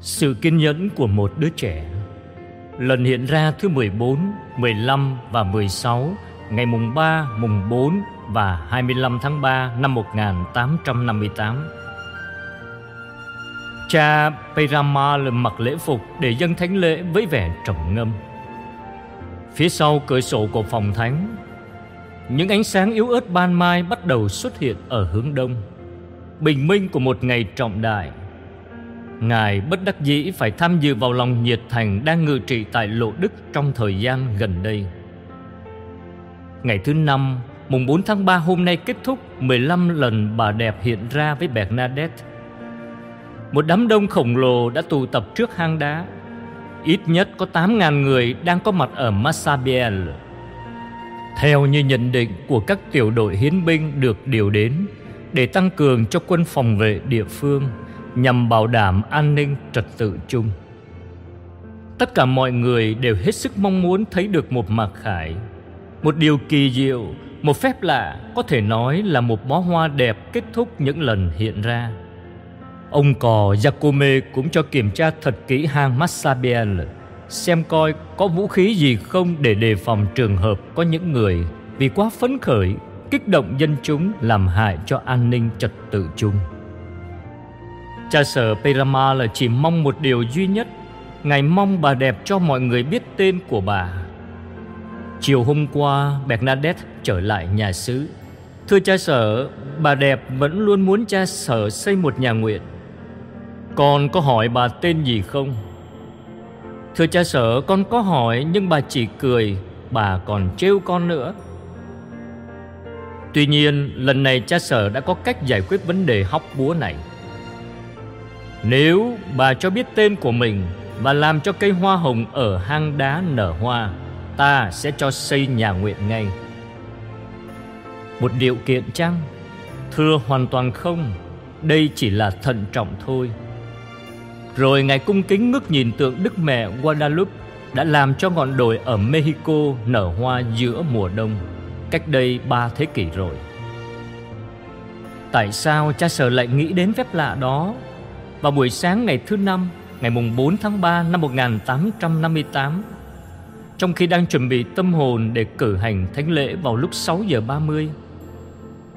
Sự kiên nhẫn của một đứa trẻ. Lần hiện ra thứ 14, 15 và 16 ngày mùng 3, mùng 4 và 25 tháng 3 năm 1858. Cha Peyramale mặc lễ phục để dâng thánh lễ với vẻ trầm ngâm. Phía sau cửa sổ của phòng thánh, những ánh sáng yếu ớt ban mai bắt đầu xuất hiện ở hướng đông, bình minh của một ngày trọng đại. Ngài bất đắc dĩ phải tham dự vào lòng nhiệt thành đang ngự trị tại Lộ Đức trong thời gian gần đây. Ngày thứ năm, mùng 4 tháng 3 hôm nay kết thúc 15 lần bà đẹp hiện ra với Bernadette. Một đám đông khổng lồ đã tụ tập trước hang đá. Ít nhất có 8.000 người đang có mặt ở Massabielle. Theo như nhận định của các tiểu đội hiến binh được điều đến để tăng cường cho quân phòng vệ địa phương, nhằm bảo đảm an ninh trật tự chung. Tất cả mọi người đều hết sức mong muốn thấy được một mạc khải, một điều kỳ diệu, một phép lạ, có thể nói là một bó hoa đẹp kết thúc những lần hiện ra. Ông cò Jacome cũng cho kiểm tra thật kỹ hang Massabielle, xem coi có vũ khí gì không để đề phòng trường hợp có những người vì quá phấn khởi, kích động dân chúng làm hại cho an ninh trật tự chung. Cha sở Peyramale chỉ mong một điều duy nhất, ngài mong bà đẹp cho mọi người biết tên của bà. Chiều hôm qua, Bernadette trở lại nhà xứ. Thưa cha sở, bà đẹp vẫn luôn muốn cha sở xây một nhà nguyện. Con có hỏi bà tên gì không? Thưa cha sở, con có hỏi nhưng bà chỉ cười, bà còn trêu con nữa. Tuy nhiên, lần này cha sở đã có cách giải quyết vấn đề hóc búa này. Nếu bà cho biết tên của mình và làm cho cây hoa hồng ở hang đá nở hoa, ta sẽ cho xây nhà nguyện ngay. Một điều kiện chăng? Thưa, hoàn toàn không. Đây chỉ là thận trọng thôi. Rồi ngài cung kính ngước nhìn tượng Đức Mẹ Guadalupe đã làm cho ngọn đồi ở Mexico nở hoa giữa mùa đông, cách đây 3 thế kỷ rồi. Tại sao cha sở lại nghĩ đến phép lạ đó? Vào buổi sáng ngày thứ Năm, ngày mùng 4 tháng 3 năm 1858, trong khi đang chuẩn bị tâm hồn để cử hành thánh lễ vào lúc 6:30.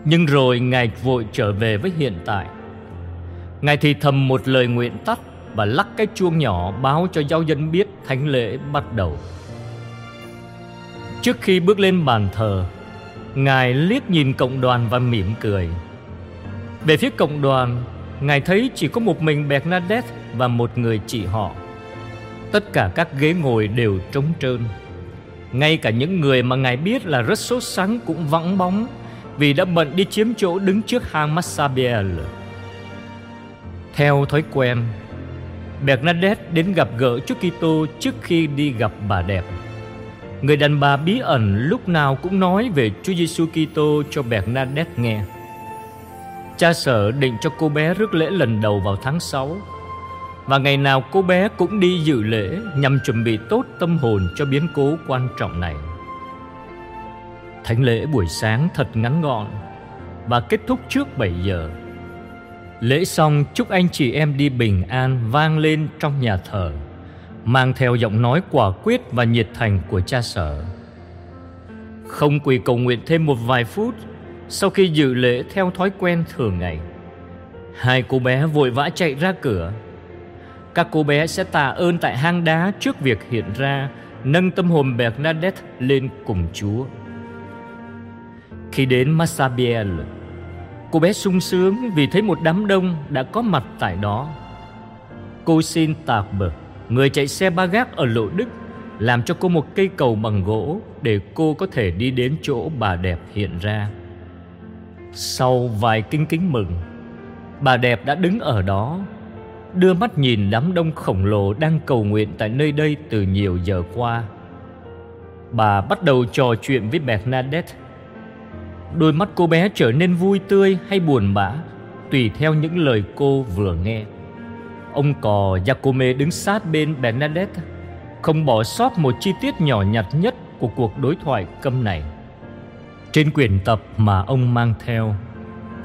Nhưng rồi ngài vội trở về với hiện tại. Ngài thì thầm một lời nguyện tắt và lắc cái chuông nhỏ báo cho giáo dân biết thánh lễ bắt đầu. Trước khi bước lên bàn thờ, ngài liếc nhìn cộng đoàn và mỉm cười. Về phía cộng đoàn, ngài thấy chỉ có một mình Bernadette và một người chị họ. Tất cả các ghế ngồi đều trống trơn. Ngay cả những người mà ngài biết là rất sốt sắng cũng vắng bóng, vì đã bận đi chiếm chỗ đứng trước hang Massabielle. Theo thói quen, Bernadette đến gặp gỡ chú Kito trước khi đi gặp bà đẹp. Người đàn bà bí ẩn lúc nào cũng nói về Chúa Giêsu Kitô cho Bernadette nghe. Cha sở định cho cô bé rước lễ lần đầu vào tháng 6, và ngày nào cô bé cũng đi dự lễ nhằm chuẩn bị tốt tâm hồn cho biến cố quan trọng này. Thánh lễ buổi sáng thật ngắn gọn và kết thúc trước 7 giờ. Lễ xong, chúc anh chị em đi bình an vang lên trong nhà thờ, mang theo giọng nói quả quyết và nhiệt thành của cha sở. Không quỳ cầu nguyện thêm một vài phút sau khi dự lễ theo thói quen thường ngày, hai cô bé vội vã chạy ra cửa. Các cô bé sẽ tạ ơn tại hang đá trước việc hiện ra, nâng tâm hồn Bernadette lên cùng Chúa. Khi đến Massabielle, Cô bé sung sướng vì thấy một đám đông đã có mặt tại đó. Cô xin Tạp, người chạy xe ba gác ở Lộ Đức, làm cho cô một cây cầu bằng gỗ để cô có thể đi đến chỗ bà đẹp hiện ra. Sau vài kinh kính mừng, bà đẹp đã đứng ở đó, đưa mắt nhìn đám đông khổng lồ đang cầu nguyện tại nơi đây từ nhiều giờ qua. Bà bắt đầu trò chuyện với Bernadette. Đôi mắt cô bé trở nên vui tươi hay buồn bã tùy theo những lời cô vừa nghe. Ông cò Jacome đứng sát bên Bernadette, không bỏ sót một chi tiết nhỏ nhặt nhất của cuộc đối thoại câm này. Trên quyển tập mà ông mang theo,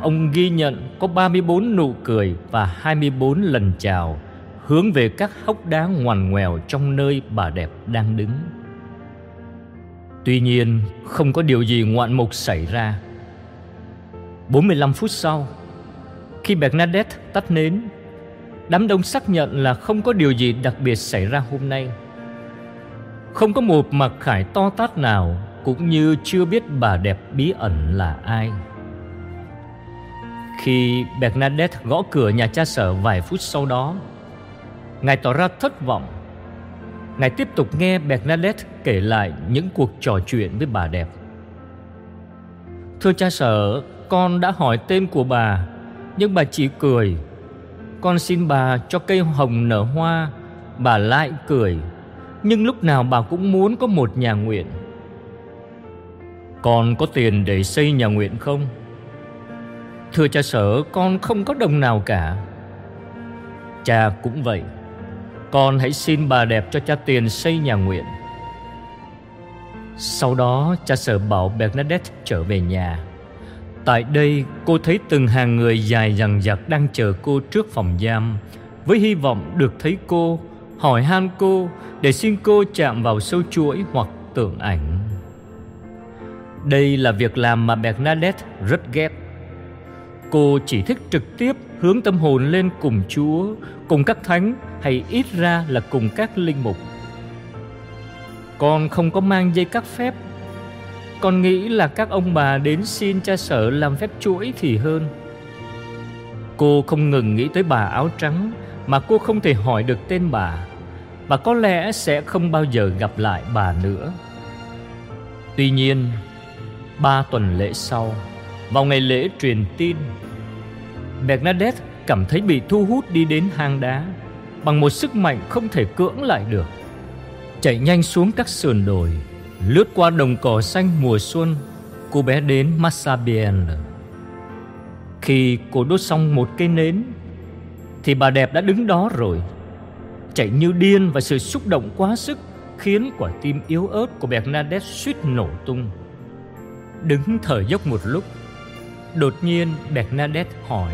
ông ghi nhận có 34 nụ cười và 24 lần chào hướng về các hốc đá ngoằn ngoèo trong nơi bà đẹp đang đứng. Tuy nhiên, không có điều gì ngoạn mục xảy ra. 45 phút sau, khi Bernadette tắt nến, đám đông xác nhận là không có điều gì đặc biệt xảy ra hôm nay. Không có một mặc khải to tát nào, cũng như chưa biết bà đẹp bí ẩn là ai. Khi Bernadette gõ cửa nhà cha sở vài phút sau đó, ngài tỏ ra thất vọng. Ngài tiếp tục nghe Bernadette kể lại những cuộc trò chuyện với bà đẹp. Thưa cha sở, con đã hỏi tên của bà, nhưng bà chỉ cười. Con xin bà cho cây hồng nở hoa, bà lại cười. Nhưng lúc nào bà cũng muốn có một nhà nguyện. Con có tiền để xây nhà nguyện không? Thưa cha sở, con không có đồng nào cả. Cha cũng vậy. Con hãy xin bà đẹp cho cha tiền xây nhà nguyện. Sau đó cha sở bảo Bernadette trở về nhà. Tại đây cô thấy từng hàng người dài dằng dặc đang chờ cô trước phòng giam, với hy vọng được thấy cô, hỏi han cô, để xin cô chạm vào sâu chuỗi hoặc tượng ảnh. Đây là việc làm mà Bernadette rất ghét. Cô chỉ thích trực tiếp hướng tâm hồn lên cùng Chúa, cùng các thánh, hay ít ra là cùng các linh mục. Con không có mang dây các phép. Con nghĩ là các ông bà đến xin cha sở làm phép chuỗi thì hơn. Cô không ngừng nghĩ tới bà áo trắng mà cô không thể hỏi được tên bà, và có lẽ sẽ không bao giờ gặp lại bà nữa. Tuy nhiên, 3 tuần lễ sau, vào ngày lễ truyền tin, Bernadette cảm thấy bị thu hút đi đến hang đá bằng một sức mạnh không thể cưỡng lại được. Chạy nhanh xuống các sườn đồi, lướt qua đồng cỏ xanh mùa xuân, cô bé đến Massabielle. Khi cô đốt xong một cây nến thì bà đẹp đã đứng đó rồi. Chạy như điên và sự xúc động quá sức khiến quả tim yếu ớt của Bernadette suýt nổ tung. Đứng thở dốc một lúc, đột nhiên Bernadette hỏi: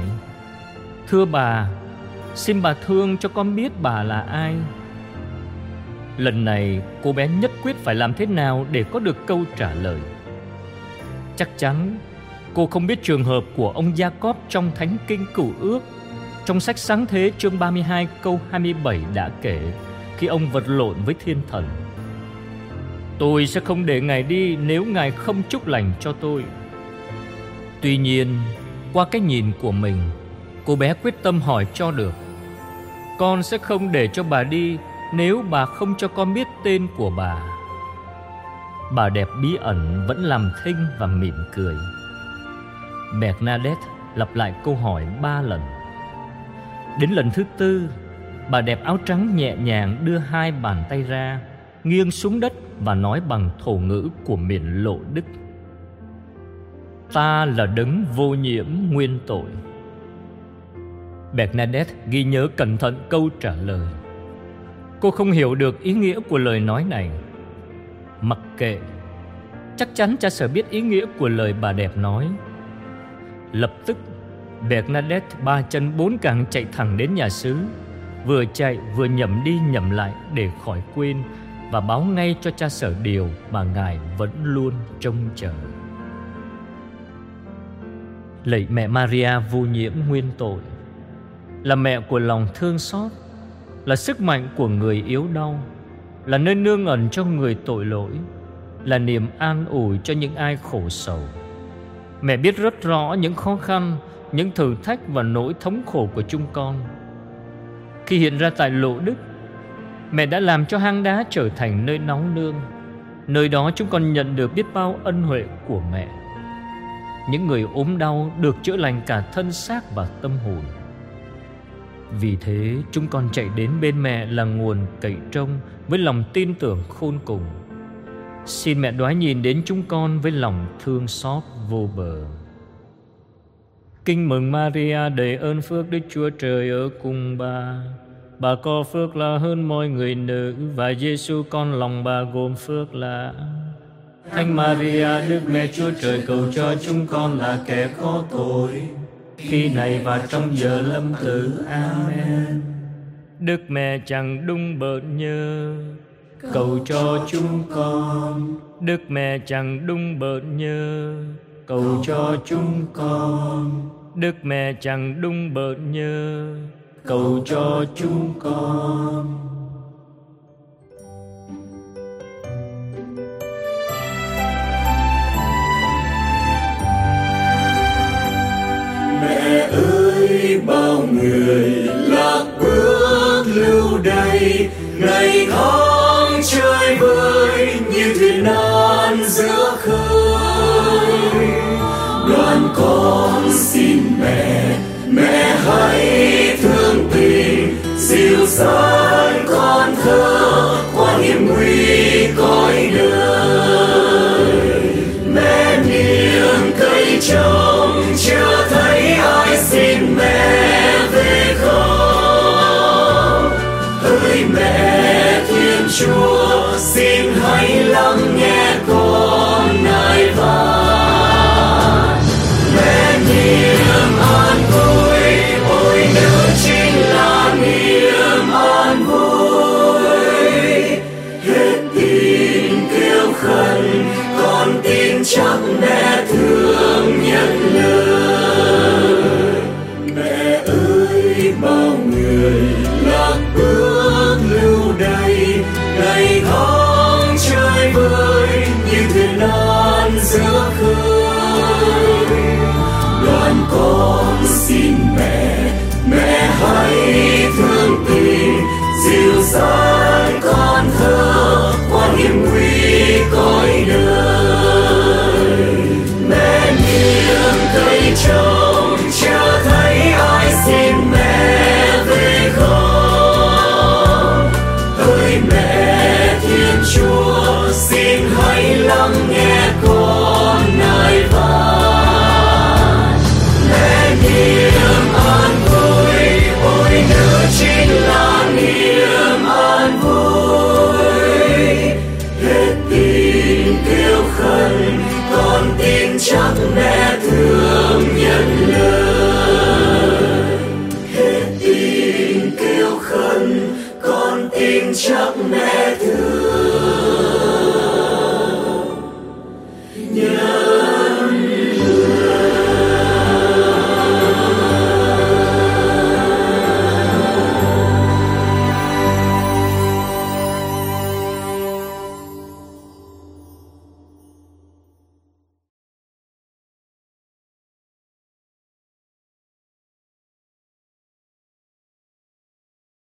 Thưa bà, xin bà thương cho con biết bà là ai. Lần này cô bé nhất quyết phải làm thế nào để có được câu trả lời. Chắc chắn cô không biết trường hợp của ông Jacob trong Thánh Kinh Cựu Ước. Trong sách Sáng Thế chương 32 câu 27 đã kể, khi ông vật lộn với thiên thần: Tôi sẽ không để ngài đi nếu ngài không chúc lành cho tôi. Tuy nhiên, qua cái nhìn của mình, cô bé quyết tâm hỏi cho được: Con sẽ không để cho bà đi nếu bà không cho con biết tên của bà. Bà đẹp bí ẩn vẫn làm thinh và mỉm cười. Bernadette lặp lại câu hỏi 3 lần. Đến lần thứ 4, bà đẹp áo trắng nhẹ nhàng đưa 2 bàn tay ra, nghiêng xuống đất và nói bằng thổ ngữ của miền Lộ Đức: Ta là đấng vô nhiễm nguyên tội. Bernadette ghi nhớ cẩn thận câu trả lời. Cô không hiểu được ý nghĩa của lời nói này. Mặc kệ, chắc chắn cha sở biết ý nghĩa của lời bà đẹp nói. Lập tức Bernadette 3 chân 4 cẳng chạy thẳng đến nhà xứ, vừa chạy vừa nhẩm đi nhẩm lại để khỏi quên, và báo ngay cho cha sở điều mà ngài vẫn luôn trông chờ. Lạy mẹ Maria vô nhiễm nguyên tội, là mẹ của lòng thương xót, là sức mạnh của người yếu đau, là nơi nương ẩn cho người tội lỗi, là niềm an ủi cho những ai khổ sầu. Mẹ biết rất rõ những khó khăn, những thử thách và nỗi thống khổ của chúng con. Khi hiện ra tại Lộ Đức, mẹ đã làm cho hang đá trở thành nơi nóng nương. Nơi đó chúng con nhận được biết bao ân huệ của mẹ. Những người ốm đau được chữa lành cả thân xác và tâm hồn. Vì thế chúng con chạy đến bên mẹ là nguồn cậy trông với lòng tin tưởng khôn cùng. Xin mẹ đoái nhìn đến chúng con với lòng thương xót vô bờ. Kinh mừng Maria, đầy ơn phước, Đức Chúa Trời ở cùng bà. Bà có phước là hơn mọi người nữ, và Giêsu con lòng bà gồm phước lạ. Thánh Maria, Đức Mẹ Chúa Trời, cầu cho chúng con là kẻ có tội, khi này và trong giờ lâm tử. Amen. Đức Mẹ chẳng đung bợn nhơ, cầu cho chúng con. Đức Mẹ chẳng đung bợn nhơ, cầu cho chúng con. Đức Mẹ chẳng đung bợn nhơ, cầu cho chúng con. Mẹ ơi, bao người lạc bước lưu đày, ngày tháng chơi vơi như thuyền nan giữa khơi. Đoàn con xin mẹ hãy thương tình, dịu dàng con thơ, qua hiểm nguy cõi đời. Mẹ niềm cây trồng chưa thấy ai xin mẹ về không. Hỡi mẹ Thiên Chúa, xin hãy lắng nghe con nài van. Mẹ niềm an vui, ôi nữ chính là niềm an vui. Hết tin kêu khẩn, con tin chắc mẹ thương nhận lời. Mẹ ơi, bao người lạc bước lưu đày, ngày tháng chơi vơi như thuyền nan giữa khơi. Đoàn con xin mẹ hãy thương tình, dịu dàng con thơ, qua hiểm nguy cõi đời. Mẹ niềm cây trồng chưa thấy ai xin mẹ về không. Hỡi mẹ Thiên Chúa, xin hãy lắng nghe con nài van. Mẹ niềm an vui, ôi nữ chính là niềm an vui. Hết tin kêu khẩn, con tin chắc mẹ thương nhận lời. Hết tin kêu khẩn, con tin chắc mẹ thương nhận lời.